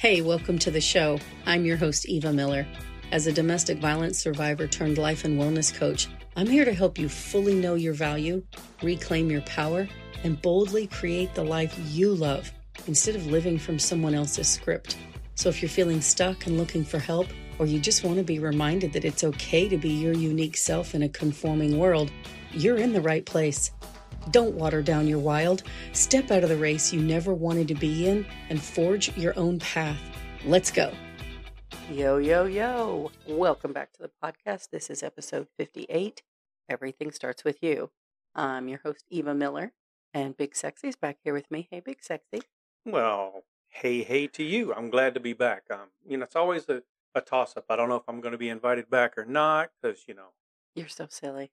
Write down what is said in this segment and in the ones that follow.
Hey, welcome to the show. I'm your host, Eva Miller. As a domestic violence survivor turned life and wellness coach, I'm here to help you fully know your value, reclaim your power, and boldly create the life you love instead of living from someone else's script. So if you're feeling stuck and looking for help, or you just want to be reminded that it's okay to be your unique self in a conforming world, you're in the right place. Don't water down your wild. Step out of the race you never wanted to be in and forge your own path. Let's go. Yo, yo, yo. Welcome back to the podcast. This is episode 58. Everything starts with you. I'm your host, Eva Miller, and Big Sexy's back here with me. Hey, Big Sexy. Well, hey to you. I'm glad to be back. It's always a toss-up. I don't know if I'm going to be invited back or not, because, You're so silly.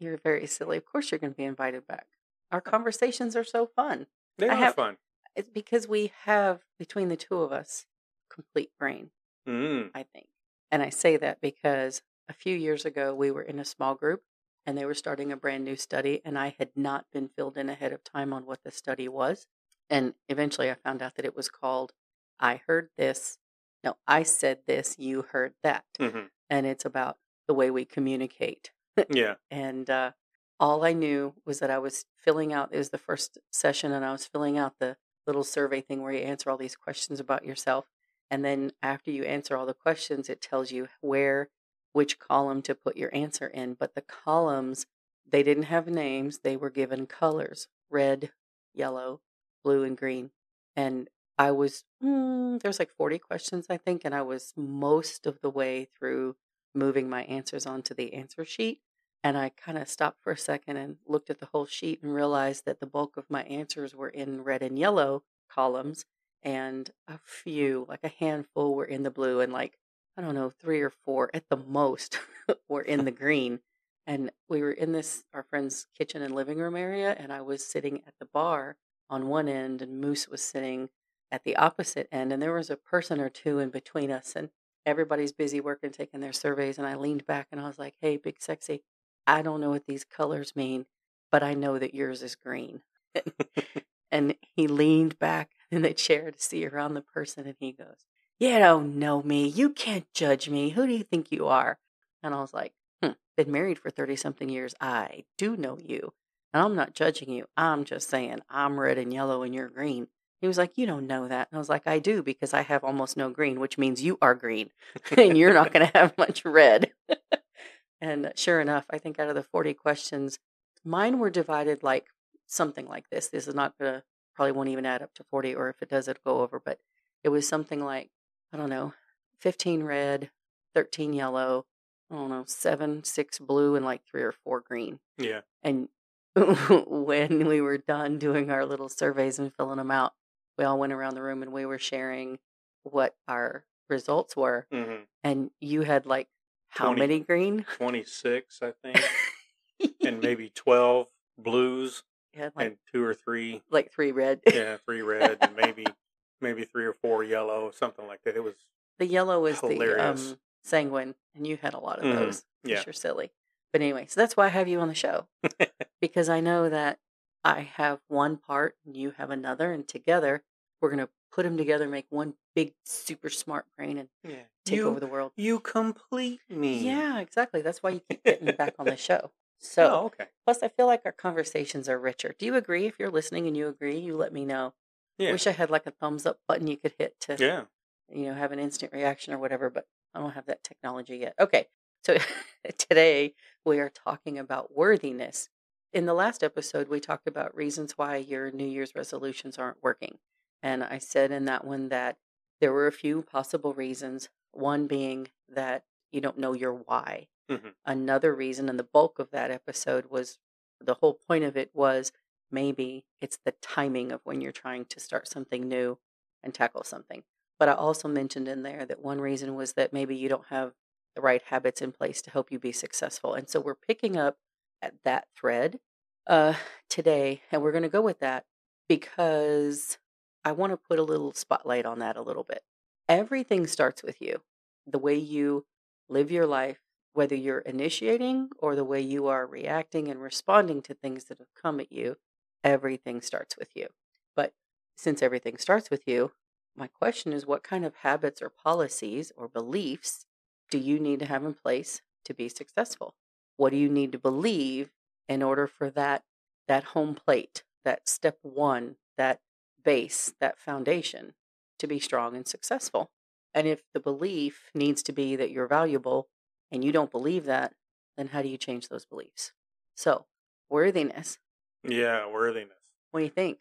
You're very silly. Of course you're going to be invited back. Our conversations are so fun. They are fun. It's because we have, between the two of us, complete brain, I think. And I say that because a few years ago, we were in a small group, and they were starting a brand new study, and I had not been filled in ahead of time on what the study was. And eventually I found out that it was called, I said this, you heard that. Mm-hmm. And it's about the way we communicate. Yeah. And all I knew was that I was filling out, it was the first session, and I was filling out the little survey thing where you answer all these questions about yourself. And then after you answer all the questions, it tells you which column to put your answer in. But the columns, they didn't have names. They were given colors, red, yellow, blue, and green. And I was, there's like 40 questions, I think. And I was most of the way through moving my answers onto the answer sheet. And I kind of stopped for a second and looked at the whole sheet and realized that the bulk of my answers were in red and yellow columns, and a few, like a handful, were in the blue, and like, I don't know, 3 or 4 at the most were in the green. And we were in our friend's kitchen and living room area, and I was sitting at the bar on one end, and Moose was sitting at the opposite end, and there was a person or two in between us, and everybody's busy working, taking their surveys, and I leaned back and I was like, hey, Big Sexy, I don't know what these colors mean, but I know that yours is green. And he leaned back in the chair to see around the person, and he goes, you don't know me. You can't judge me. Who do you think you are? And I was like, been married for 30-something years. I do know you, and I'm not judging you. I'm just saying I'm red and yellow and you're green. He was like, you don't know that. And I was like, I do, because I have almost no green, which means you are green and you're not going to have much red. And sure enough, I think out of the 40 questions, mine were divided like something like this. This is not going to, probably won't even add up to 40, or if it does, it'll go over. But it was something like, 15 red, 13 yellow, 7, 6 blue, and like 3 or 4 green. Yeah. And when we were done doing our little surveys and filling them out, we all went around the room and we were sharing what our results were. Mm-hmm. And you had like how many green? 26, I think. And maybe 12 blues, yeah, like, and 2 or 3. Like 3 red. Yeah, 3 red and maybe 3 or 4 yellow, something like that. It was the yellow was hilarious. The sanguine, and you had a lot of those. Yeah. Because you're silly. But anyway, so that's why I have you on the show, because I know that I have one part and you have another, and together we're going to put them together, make one big super smart brain, and take over the world. You complete me. Yeah, exactly. That's why you keep getting back on the show. So, okay. Plus I feel like our conversations are richer. Do you agree? If you're listening and you agree, you let me know. Yeah. Wish I had like a thumbs up button you could hit to, have an instant reaction or whatever, but I don't have that technology yet. Okay. So today we are talking about worthiness. In the last episode, we talked about reasons why your New Year's resolutions aren't working. And I said in that one that there were a few possible reasons. One being that you don't know your why. Mm-hmm. Another reason, and the bulk of that episode was, the whole point of it was, maybe it's the timing of when you're trying to start something new and tackle something. But I also mentioned in there that one reason was that maybe you don't have the right habits in place to help you be successful. And so we're picking up at that thread today, and we're going to go with that because I want to put a little spotlight on that a little bit. Everything starts with you. The way you live your life, whether you're initiating or the way you are reacting and responding to things that have come at you, everything starts with you. But since everything starts with you, My question is, what kind of habits or policies or beliefs do you need to have in place to be successful? What do you need to believe in order for that home plate, that step one, that base, that foundation to be strong and successful? And if the belief needs to be that you're valuable and you don't believe that, then how do you change those beliefs? So, worthiness. Yeah, worthiness. What do you think?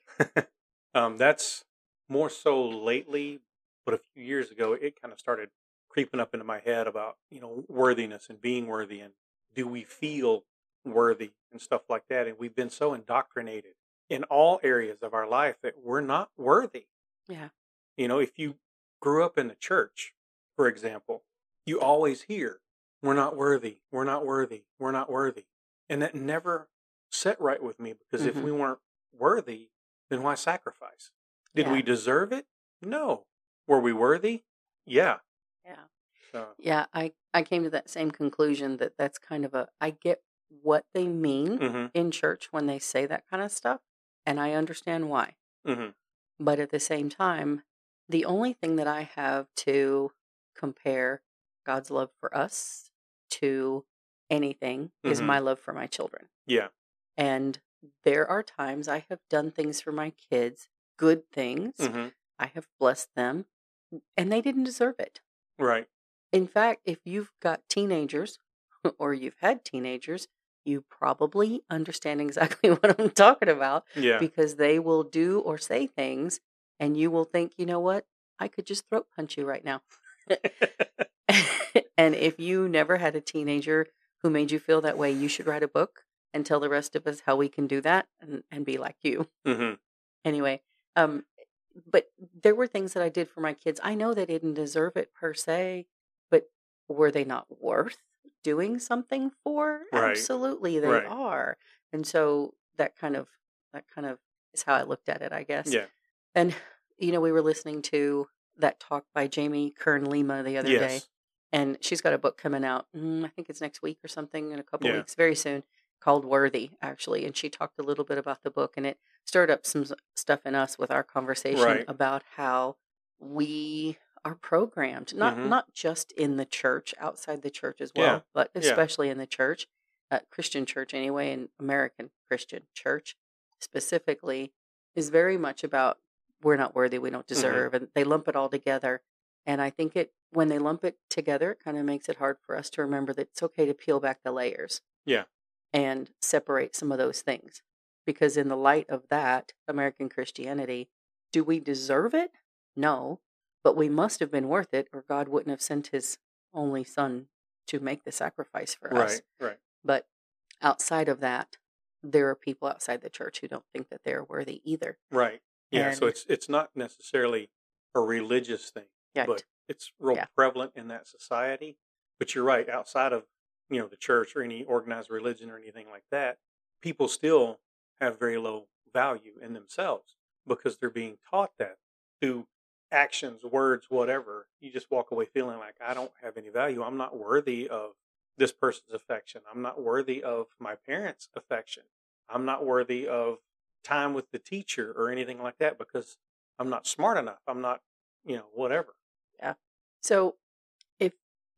That's more so lately, but a few years ago, it kind of started creeping up into my head about, worthiness and being worthy and do we feel worthy and stuff like that. And we've been so indoctrinated in all areas of our life that we're not worthy. Yeah. If you grew up in the church, for example, you always hear, we're not worthy, we're not worthy, we're not worthy. And that never set right with me because if we weren't worthy, then why sacrifice? Did we deserve it? No. Were we worthy? Yeah. Yeah. So. Yeah, I came to that same conclusion that's kind of I get what they mean in church when they say that kind of stuff, and I understand why. Mm-hmm. But at the same time, the only thing that I have to compare God's love for us to anything is my love for my children. Yeah. And there are times I have done things for my kids, good things. I have blessed them, and they didn't deserve it. Right. In fact, if you've got teenagers or you've had teenagers, you probably understand exactly what I'm talking about. Yeah. Because they will do or say things, and you will think, you know what? I could just throat punch you right now. And if you never had a teenager who made you feel that way, you should write a book and tell the rest of us how we can do that and be like you. Mm-hmm. Anyway, but there were things that I did for my kids. I know they didn't deserve it per se, but were they not worth doing something for? Right. Absolutely, they are. And so that kind of is how I looked at it, I guess. Yeah. And we were listening to that talk by Jamie Kern Lima the other day, and she's got a book coming out. I think it's next week or something, in a couple weeks, very soon, called Worthy, actually. And she talked a little bit about the book, and it stirred up some stuff in us with our conversation about how we are programmed, not just in the church, outside the church as well, but especially in the church, Christian church anyway, and American Christian church specifically, is very much about we're not worthy, we don't deserve, and they lump it all together. And I think when they lump it together, it kind of makes it hard for us to remember that it's okay to peel back the layers. Yeah. And separate some of those things. Because in the light of that, American Christianity, do we deserve it? No. But we must have been worth it, or God wouldn't have sent his only son to make the sacrifice for us. Right. But outside of that, there are people outside the church who don't think that they're worthy either. Right. Yeah. And so it's not necessarily a religious thing, but it's real prevalent in that society. But you're right, outside of the church or any organized religion or anything like that, people still have very low value in themselves because they're being taught that through actions, words, whatever. You just walk away feeling like, I don't have any value. I'm not worthy of this person's affection. I'm not worthy of my parents' affection. I'm not worthy of time with the teacher or anything like that because I'm not smart enough. I'm not, whatever. Yeah. So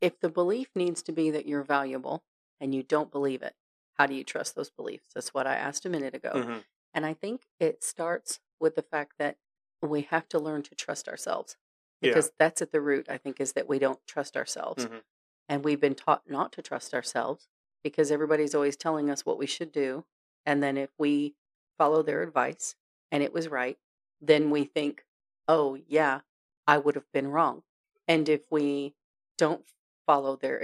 if the belief needs to be that you're valuable and you don't believe it, how do you trust those beliefs? That's what I asked a minute ago. Mm-hmm. And I think it starts with the fact that we have to learn to trust ourselves, because that's at the root, I think, is that we don't trust ourselves. Mm-hmm. And we've been taught not to trust ourselves because everybody's always telling us what we should do. And then if we follow their advice and it was right, then we think, oh, yeah, I would have been wrong. And if we don't follow their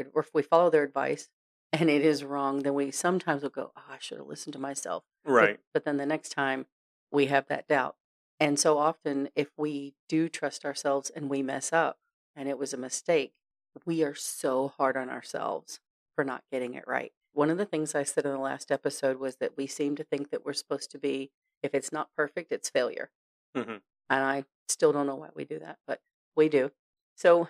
advice and it is wrong, then we sometimes will go, I should have listened to myself. Right. But then the next time we have that doubt. And so often if we do trust ourselves and we mess up and it was a mistake, we are so hard on ourselves for not getting it right. One of the things I said in the last episode was that we seem to think that we're supposed to be, if it's not perfect, it's failure. Mm-hmm. And I still don't know why we do that, but we do. So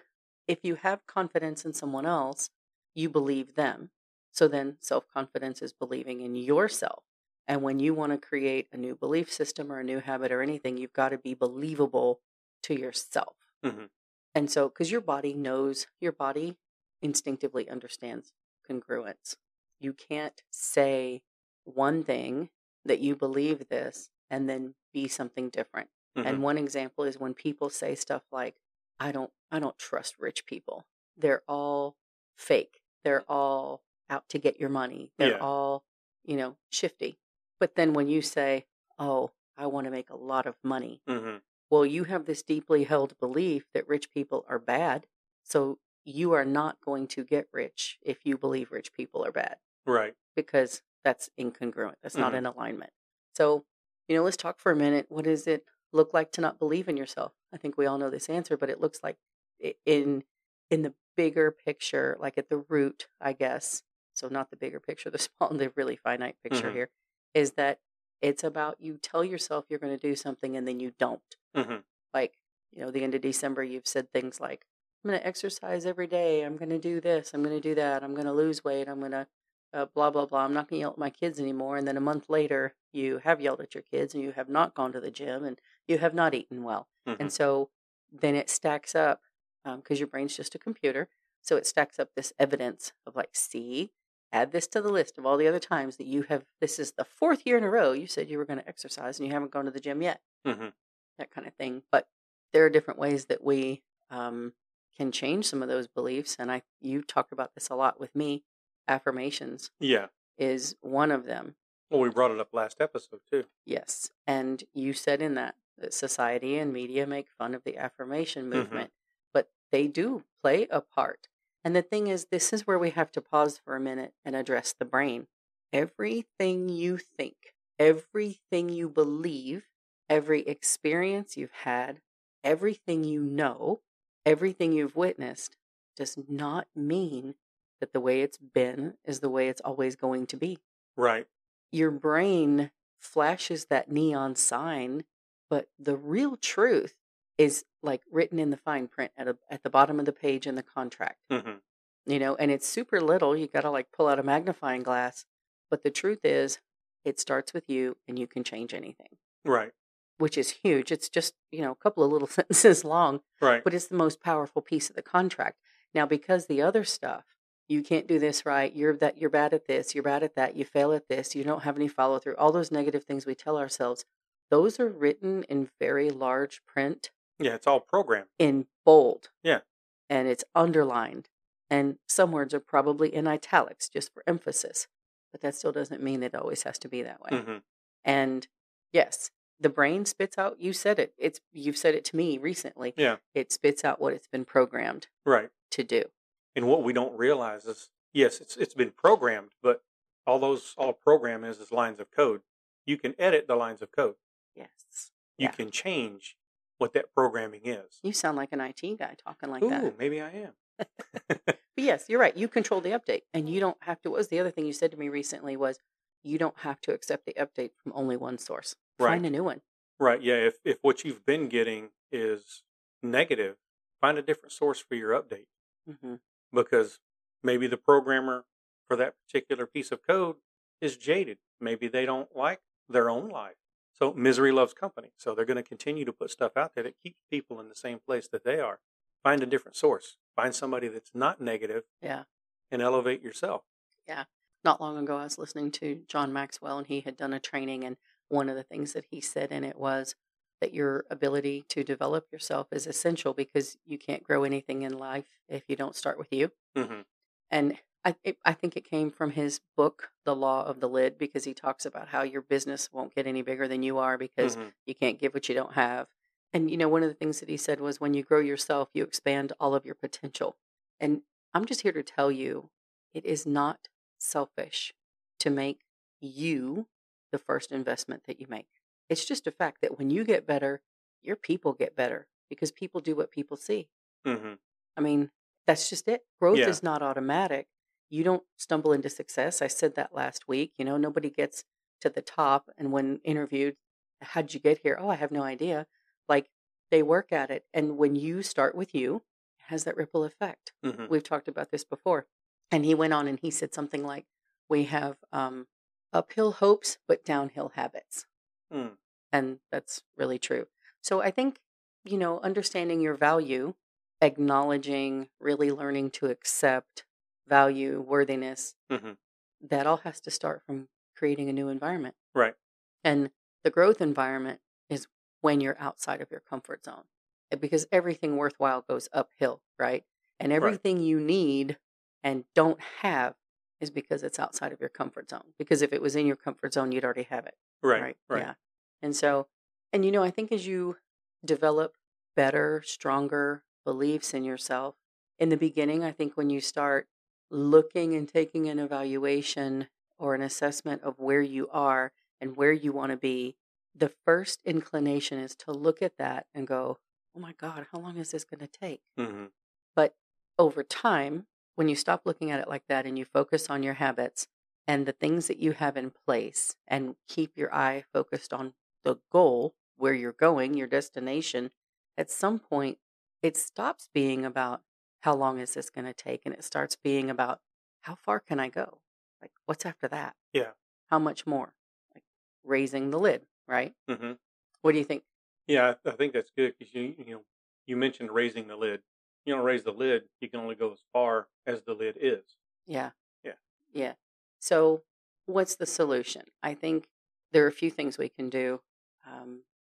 if you have confidence in someone else, you believe them. So then self-confidence is believing in yourself. And when you want to create a new belief system or a new habit or anything, you've got to be believable to yourself. Mm-hmm. And so, because your body knows, your body instinctively understands congruence. You can't say one thing that you believe this and then be something different. Mm-hmm. And one example is when people say stuff like, I don't trust rich people. They're all fake. They're all out to get your money. They're all, you know, shifty. But then when you say, oh, I want to make a lot of money. Mm-hmm. Well, you have this deeply held belief that rich people are bad. So you are not going to get rich if you believe rich people are bad. Right. Because that's incongruent. That's not in alignment. So, you know, let's talk for a minute. What does it look like to not believe in yourself? I think we all know this answer, but it looks like in the bigger picture, like at the root, I guess. So not the bigger picture, the small, the really finite picture here is that it's about you tell yourself you're going to do something and then you don't. Mm-hmm. Like, you know, the end of December, you've said things like, I'm going to exercise every day. I'm going to do this. I'm going to do that. I'm going to lose weight. I'm going to blah, blah, blah. I'm not going to yell at my kids anymore. And then a month later, you have yelled at your kids and you have not gone to the gym and you have not eaten well. Mm-hmm. And so then it stacks up because your brain's just a computer. So it stacks up this evidence of like, see, add this to the list of all the other times that you have, this is the fourth year in a row, you said you were going to exercise and you haven't gone to the gym yet. Mm-hmm. That kind of thing. But there are different ways that we can change some of those beliefs. And you talk about this a lot with me. Affirmations is one of them. Well, we brought it up last episode too. Yes. And you said in that society and media make fun of the affirmation movement, but they do play a part. And the thing is, this is where we have to pause for a minute and address the brain. Everything you think, everything you believe, every experience you've had, everything you know, everything you've witnessed does not mean that the way it's been is the way it's always going to be. Right. Your brain flashes that neon sign, but the real truth is like written in the fine print at the bottom of the page in the contract. Mm-hmm. You know, and it's super little. You got to like pull out a magnifying glass. But the truth is, it starts with you and you can change anything. Right. Which is huge. It's just, you know, a couple of little sentences long. Right. But it's the most powerful piece of the contract. Now, because the other stuff, you can't do this right, you're bad at this, you're bad at that, you fail at this, you don't have any follow through, all those negative things we tell ourselves, those are written in very large print. Yeah, it's all programmed. In bold. Yeah. And it's underlined. And some words are probably in italics just for emphasis. But that still doesn't mean it always has to be that way. Mm-hmm. And yes, the brain spits out, you said it. You've said it to me recently. Yeah. It spits out what it's been programmed to do. And what we don't realize is, yes, it's been programmed, but all program is lines of code. You can edit the lines of code. Yes. You can change what that programming is. You sound like an IT guy talking like that. Ooh, maybe I am. But yes, you're right. You control the update and you don't have to. What was the other thing you said to me recently was you don't have to accept the update from only one source. Right. Find a new one. Right. Yeah. If what you've been getting is negative, find a different source for your update. Mm-hmm. Because maybe the programmer for that particular piece of code is jaded. Maybe they don't like their own life. So misery loves company. So they're going to continue to put stuff out there that keeps people in the same place that they are. Find a different source. Find somebody that's not negative. Yeah. And elevate yourself. Yeah. Not long ago, I was listening to John Maxwell, and he had done a training. And one of the things that he said in it was that your ability to develop yourself is essential because you can't grow anything in life if you don't start with you. Mm-hmm. And I think it came from his book, The Law of the Lid, because he talks about how your business won't get any bigger than you are because you can't give what you don't have. And, you know, one of the things that he said was when you grow yourself, you expand all of your potential. And I'm just here to tell you, it is not selfish to make you the first investment that you make. It's just a fact that when you get better, your people get better because people do what people see. Mm-hmm. I mean, that's just it. Growth is not automatic. You don't stumble into success. I said that last week. You know, nobody gets to the top. And when interviewed, how'd you get here? Oh, I have no idea. Like, they work at it. And when you start with you, it has that ripple effect. Mm-hmm. We've talked about this before. And he went on and he said something like, we have uphill hopes, but downhill habits. Mm. And that's really true. So I think understanding your value, acknowledging, really learning to accept value, worthiness, that all has to start from creating a new environment. Right. And the growth environment is when you're outside of your comfort zone, because everything worthwhile goes uphill, right? And everything you need and don't have is because it's outside of your comfort zone. Because if it was in your comfort zone, you'd already have it. Right. Yeah. And so, I think as you develop better, stronger beliefs in yourself, in the beginning, I think when you start looking and taking an evaluation or an assessment of where you are and where you want to be, the first inclination is to look at that and go, oh my God, how long is this going to take? But over time, when you stop looking at it like that and you focus on your habits and the things that you have in place and keep your eye focused on the goal, where you're going, your destination, at some point, it stops being about how long is this going to take? And it starts being about how far can I go? Like, what's after that? Yeah. How much more? Like raising the lid, right? What do you think? Yeah, I think that's good because you mentioned raising the lid. You don't raise the lid, you can only go as far as the lid is. Yeah. So what's the solution? I think there are a few things we can do.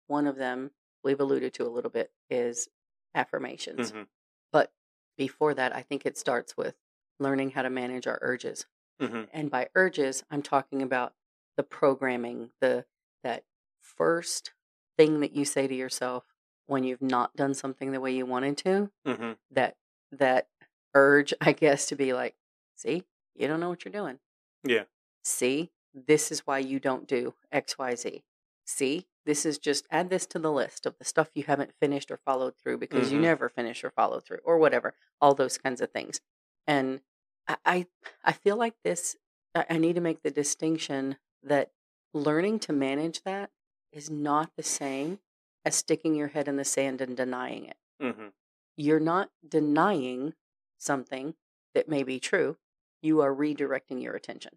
One of them we've alluded to a little bit is affirmations. But before that, I think it starts with learning how to manage our urges. And by urges, I'm talking about the programming, that first thing that you say to yourself when you've not done something the way you wanted to, that urge, I guess, to be like, see, you don't know what you're doing. Yeah. See, this is why you don't do X, Y, Z. See, this is just add this to the list of the stuff you haven't finished or followed through because you never finish or follow through or whatever, all those kinds of things. And I feel like I need to make the distinction that learning to manage that is not the same as sticking your head in the sand and denying it. You're not denying something that may be true. You are redirecting your attention.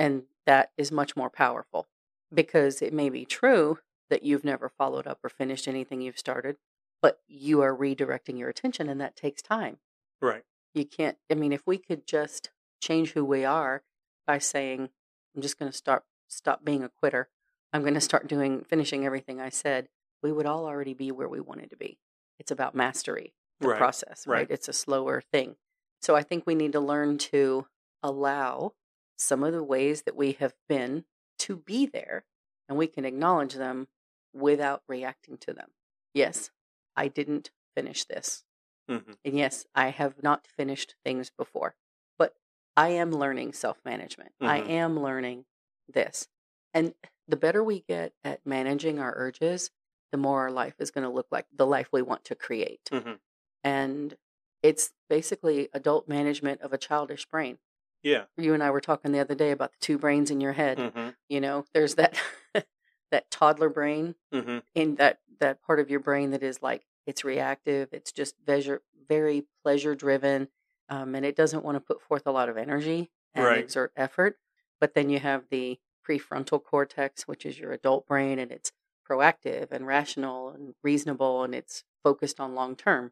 And that is much more powerful because it may be true that you've never followed up or finished anything you've started, but you are redirecting your attention and that takes time. Right. You can't, if we could just change who we are by saying, I'm just going to stop being a quitter. I'm going to start finishing everything I said. We would all already be where we wanted to be. It's about mastery, the process, right? It's a slower thing. So I think we need to learn to allow some of the ways that we have been to be there, and we can acknowledge them without reacting to them. Yes, I didn't finish this. And yes, I have not finished things before, but I am learning self-management. I am learning this. And the better we get at managing our urges, the more our life is going to look like the life we want to create. And it's basically adult management of a childish brain. Yeah. You and I were talking the other day about the two brains in your head. There's that that toddler brain in that part of your brain that is like, it's reactive. It's just very pleasure driven. And it doesn't want to put forth a lot of energy and exert effort. But then you have the prefrontal cortex, which is your adult brain, and it's proactive and rational and reasonable, and it's focused on long term.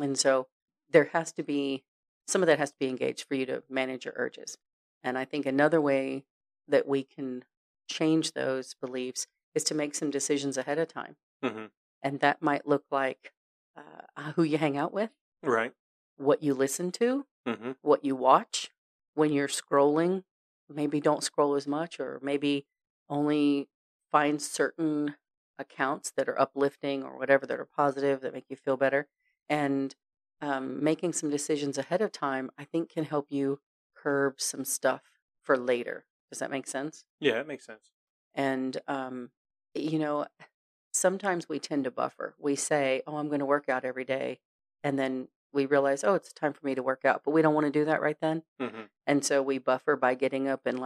And so there has to be some of that has to be engaged for you to manage your urges. And I think another way that we can change those beliefs is to make some decisions ahead of time. And that might look like who you hang out with, right? What you listen to, what you watch. When you're scrolling, maybe don't scroll as much, or maybe only find certain accounts that are uplifting or whatever, that are positive, that make you feel better. And making some decisions ahead of time, I think, can help you curb some stuff for later. Does that make sense? Yeah, it makes sense. And, sometimes we tend to buffer. We say, oh, I'm going to work out every day. And then we realize, oh, it's time for me to work out. But we don't want to do that right then. And so we buffer by getting up and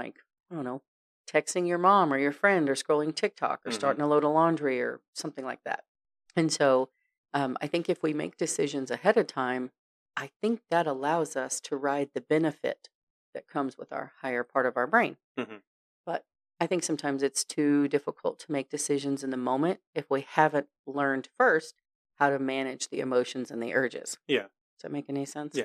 texting your mom or your friend or scrolling TikTok or starting a load of laundry or something like that. And so I think if we make decisions ahead of time, I think that allows us to ride the benefit that comes with our higher part of our brain. But I think sometimes it's too difficult to make decisions in the moment if we haven't learned first how to manage the emotions and the urges. Yeah. Does that make any sense? Yeah.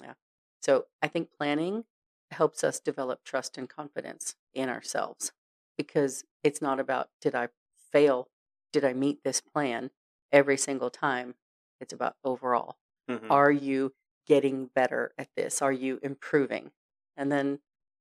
Yeah. So I think planning helps us develop trust and confidence in ourselves, because it's not about, did I fail? Did I meet this plan every single time? It's about overall. Mm-hmm. Are you getting better at this? Are you improving? And then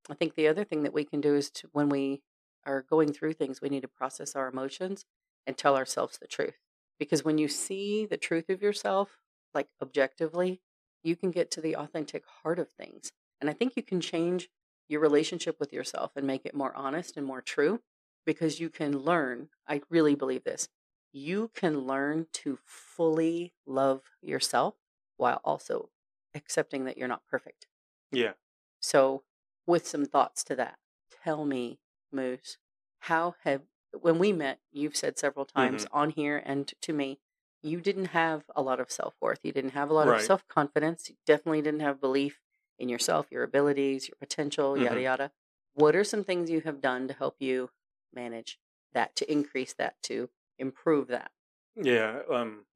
I think the other thing that we can do is to, when we are going through things, we need to process our emotions and tell ourselves the truth. Because when you see the truth of yourself, like objectively, you can get to the authentic heart of things. And I think you can change your relationship with yourself and make it more honest and more true, because you can learn, I really believe this, you can learn to fully love yourself while also accepting that you're not perfect. Yeah. So with some thoughts to that, tell me, Moose, how have, when we met, you've said several times mm-hmm. on here and to me, you didn't have a lot of self-worth. You didn't have a lot right. of self-confidence. You definitely didn't have belief in yourself, your abilities, your potential, yada, mm-hmm. yada. What are some things you have done to help you manage that, to increase that, to improve that? Yeah.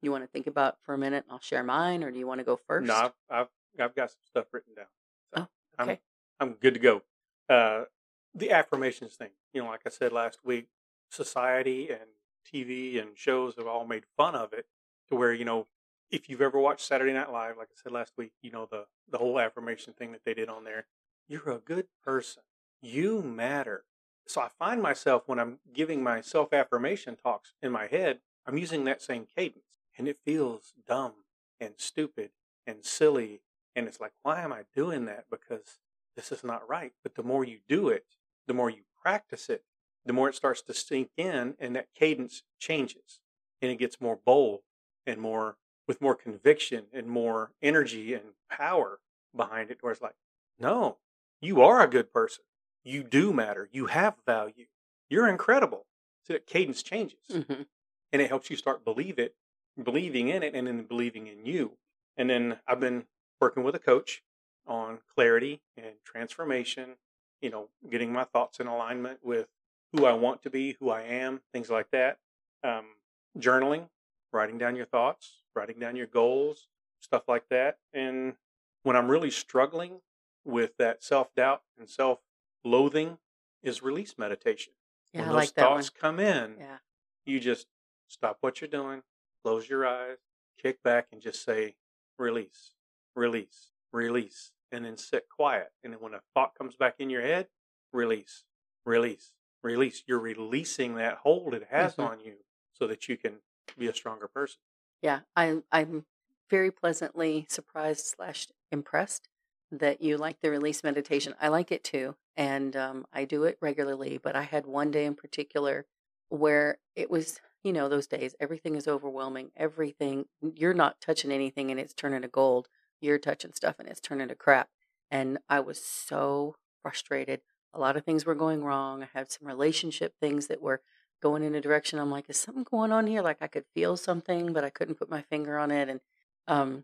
You want to think about for a minute and I'll share mine, or do you want to go first? No, I've got some stuff written down. So okay. I'm good to go. The affirmations thing, you know, like I said last week, society and TV and shows have all made fun of it to where, you know, if you've ever watched Saturday Night Live, like I said last week, you know, the whole affirmation thing that they did on there, you're a good person. You matter. So I find myself, when I'm giving my self-affirmation talks in my head, I'm using that same cadence. And it feels dumb and stupid and silly. And it's like, why am I doing that? Because this is not right. But the more you do it, the more you practice it, the more it starts to sink in, and that cadence changes. And it gets more bold and more, with more conviction and more energy and power behind it, where it's like, no, you are a good person. You do matter. You have value. You're incredible. So that cadence changes. Mm-hmm. And it helps you start believing in it, and then believing in you. And then I've been working with a coach on clarity and transformation, you know, getting my thoughts in alignment with who I want to be, who I am, things like that. Journaling, writing down your thoughts, writing down your goals, stuff like that. And when I'm really struggling with that self-doubt and self-loathing is release meditation. Yeah, when those thoughts come in, yeah. You just stop what you're doing, close your eyes, kick back, and just say, release, release, release, and then sit quiet. And then when a thought comes back in your head, release, release, release. You're releasing that hold it has mm-hmm. on you so that you can be a stronger person. Yeah, I'm very pleasantly surprised / impressed that you like the release meditation. I like it too, and I do it regularly, but I had one day in particular where it was, you know, those days, everything is overwhelming, everything, you're not touching anything and it's turning to gold, you're touching stuff and it's turning to crap, and I was so frustrated. A lot of things were going wrong. I had some relationship things that were going in a direction I'm like, is something going on here? Like I could feel something, but I couldn't put my finger on it. And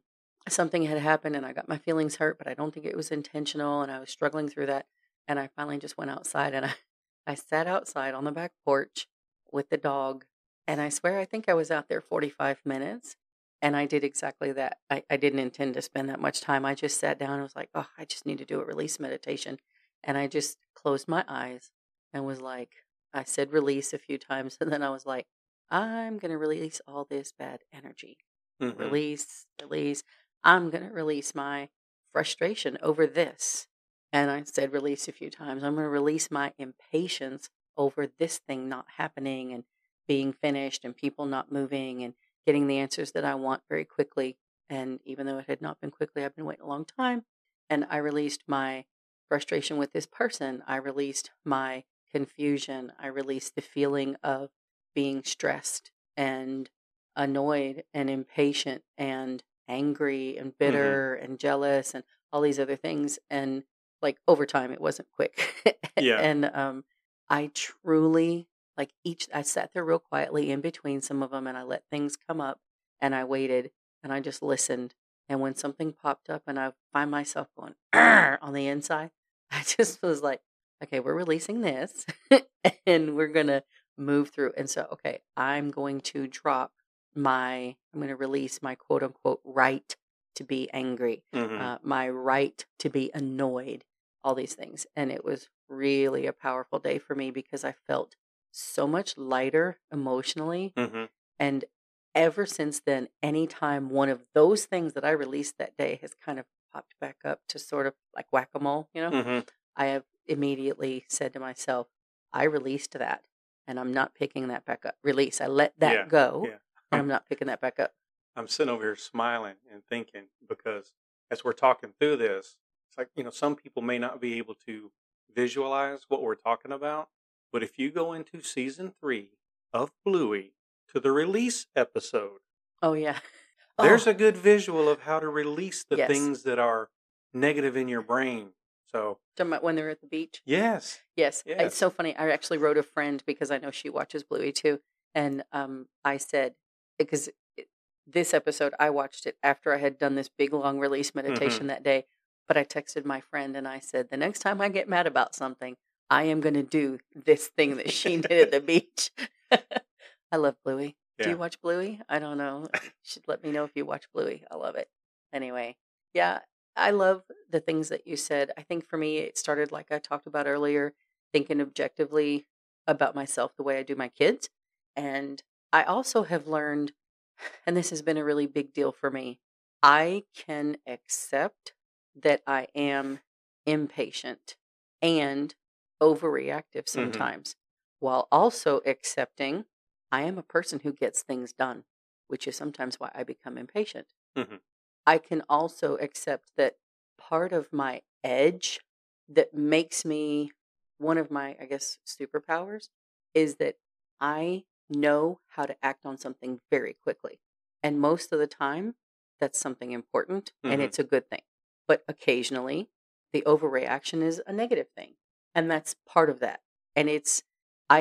something had happened and I got my feelings hurt, but I don't think it was intentional. And I was struggling through that. And I finally just went outside, and I sat outside on the back porch with the dog. And I swear, I think I was out there 45 minutes. And I did exactly that. I didn't intend to spend that much time. I just sat down and was like, oh, I just need to do a release meditation. And I just closed my eyes and was like, I said release a few times, and then I was like, I'm going to release all this bad energy. Mm-hmm. Release, release. I'm going to release my frustration over this. And I said release a few times. I'm going to release my impatience over this thing not happening and being finished and people not moving and getting the answers that I want very quickly. And even though it had not been quickly, I've been waiting a long time. And I released my frustration with this person. I released my confusion. I released the feeling of being stressed and annoyed and impatient and angry and bitter mm-hmm. and jealous and all these other things. And like over time, it wasn't quick. Yeah. And I truly like I sat there real quietly in between some of them, and I let things come up, and I waited, and I just listened. And when something popped up and I find myself going on the inside, I just was like, okay, we're releasing this and we're going to move through. And so, okay, I'm going to drop I'm going to release my quote unquote right to be angry, my right to be annoyed, all these things. And it was really a powerful day for me because I felt so much lighter emotionally. And ever since then, anytime one of those things that I released that day has kind of popped back up to sort of like whack-a-mole, you know, I have immediately said to myself, I released that and I'm not picking that back up. Release. I let that go and I'm not picking that back up. I'm sitting over here smiling and thinking, because as we're talking through this, it's like, you know, some people may not be able to visualize what we're talking about. But if you go into season 3 of Bluey to the release episode, there's a good visual of how to release the things that are negative in your brain. So when they're at the beach? Yes. It's so funny. I actually wrote a friend because I know she watches Bluey too. And I said, because this episode, I watched it after I had done this big, long release meditation that day. But I texted my friend and I said, the next time I get mad about something, I am going to do this thing that she did at the beach. I love Bluey. Yeah. Do you watch Bluey? I don't know. You should let me know if you watch Bluey. I love it. Anyway, yeah, I love the things that you said. I think for me, it started like I talked about earlier, thinking objectively about myself the way I do my kids. And I also have learned, and this has been a really big deal for me, I can accept that I am impatient and overreactive sometimes, while also accepting I am a person who gets things done, which is sometimes why I become impatient. I can also accept that part of my edge that makes me one of my, I guess, superpowers is that I know how to act on something very quickly. And most of the time, that's something important and it's a good thing. But occasionally, the overreaction is a negative thing. And that's part of that. And it's, I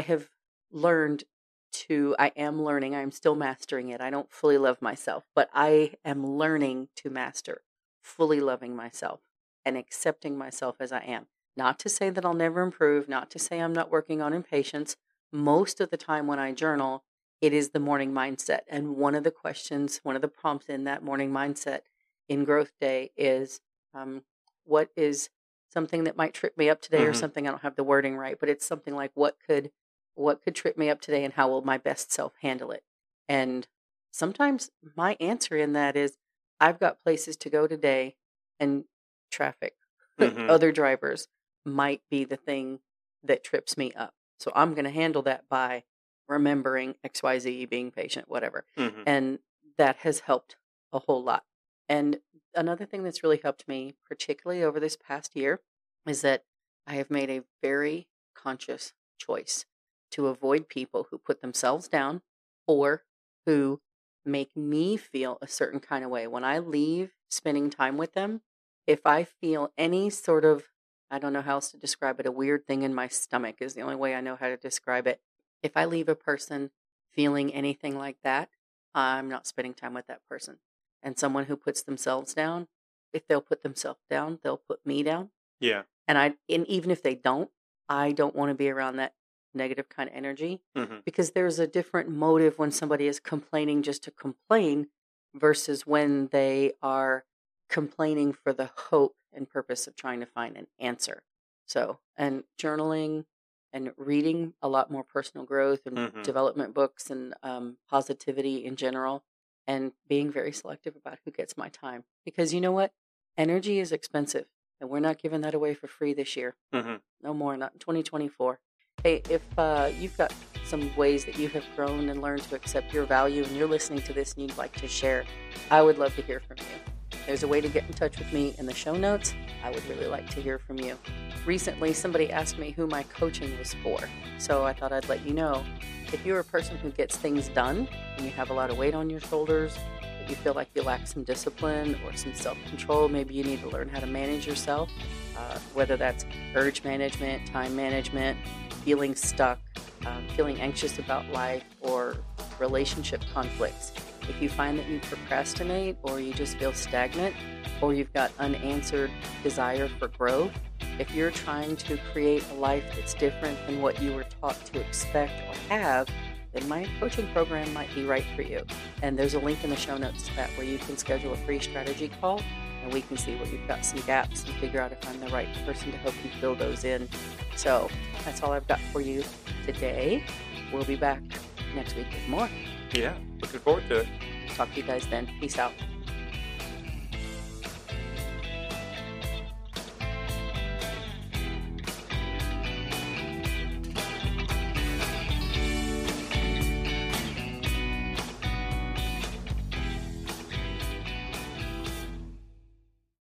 am learning, I'm still mastering it. I don't fully love myself, but I am learning to master fully loving myself and accepting myself as I am. Not to say that I'll never improve, not to say I'm not working on impatience. Most of the time when I journal, it is the morning mindset. And one of the questions, one of the prompts in that morning mindset in Growth Day is, what is something that might trip me up today or something, I don't have the wording right, but it's something like, what could trip me up today and how will my best self handle it? And sometimes my answer in that is, I've got places to go today and traffic, other drivers might be the thing that trips me up. So I'm going to handle that by remembering XYZ, being patient, whatever. And that has helped a whole lot. And another thing that's really helped me, particularly over this past year, is that I have made a very conscious choice to avoid people who put themselves down or who make me feel a certain kind of way. When I leave spending time with them, if I feel any sort of, I don't know how else to describe it, a weird thing in my stomach is the only way I know how to describe it. If I leave a person feeling anything like that, I'm not spending time with that person. And someone who puts themselves down, if they'll put themselves down, they'll put me down. Yeah. And even if they don't, I don't want to be around that negative kind of energy because there's a different motive when somebody is complaining just to complain versus when they are complaining for the hope and purpose of trying to find an answer. So, and journaling and reading a lot more personal growth and development books and positivity in general. And being very selective about who gets my time. Because you know what? Energy is expensive. And we're not giving that away for free this year. No more, not in 2024. Hey, if you've got some ways that you have grown and learned to accept your value and you're listening to this and you'd like to share, I would love to hear from you. There's a way to get in touch with me in the show notes. I would really like to hear from you. Recently, somebody asked me who my coaching was for. So I thought I'd let you know. If you're a person who gets things done and you have a lot of weight on your shoulders, if you feel like you lack some discipline or some self-control, maybe you need to learn how to manage yourself, whether that's urge management, time management, feeling stuck, feeling anxious about life, or relationship conflicts. If you find that you procrastinate or you just feel stagnant or you've got unanswered desire for growth, if you're trying to create a life that's different than what you were taught to expect or have, then my coaching program might be right for you. And there's a link in the show notes to that where you can schedule a free strategy call, and we can see what you've got, some gaps, and figure out if I'm the right person to help you fill those in. So that's all I've got for you today. We'll be back next week with more. Yeah, looking forward to it. Talk to you guys then. Peace out.